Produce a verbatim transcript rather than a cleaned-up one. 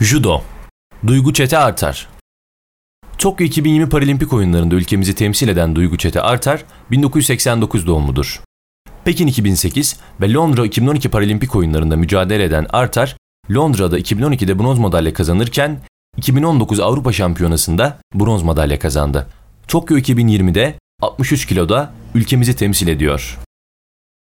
Judo. Duygu Çete Artar. Tokyo iki bin yirmi Paralimpik oyunlarında ülkemizi temsil eden Duygu Çete Artar, bin dokuz yüz seksen dokuz doğumludur. Pekin iki bin sekiz ve Londra iki bin on iki Paralimpik oyunlarında mücadele eden Artar, Londra'da iki bin on iki'de bronz madalya kazanırken, iki bin on dokuz Avrupa Şampiyonası'nda bronz madalya kazandı. Tokyo iki bin yirmi'de altmış üç kiloda ülkemizi temsil ediyor.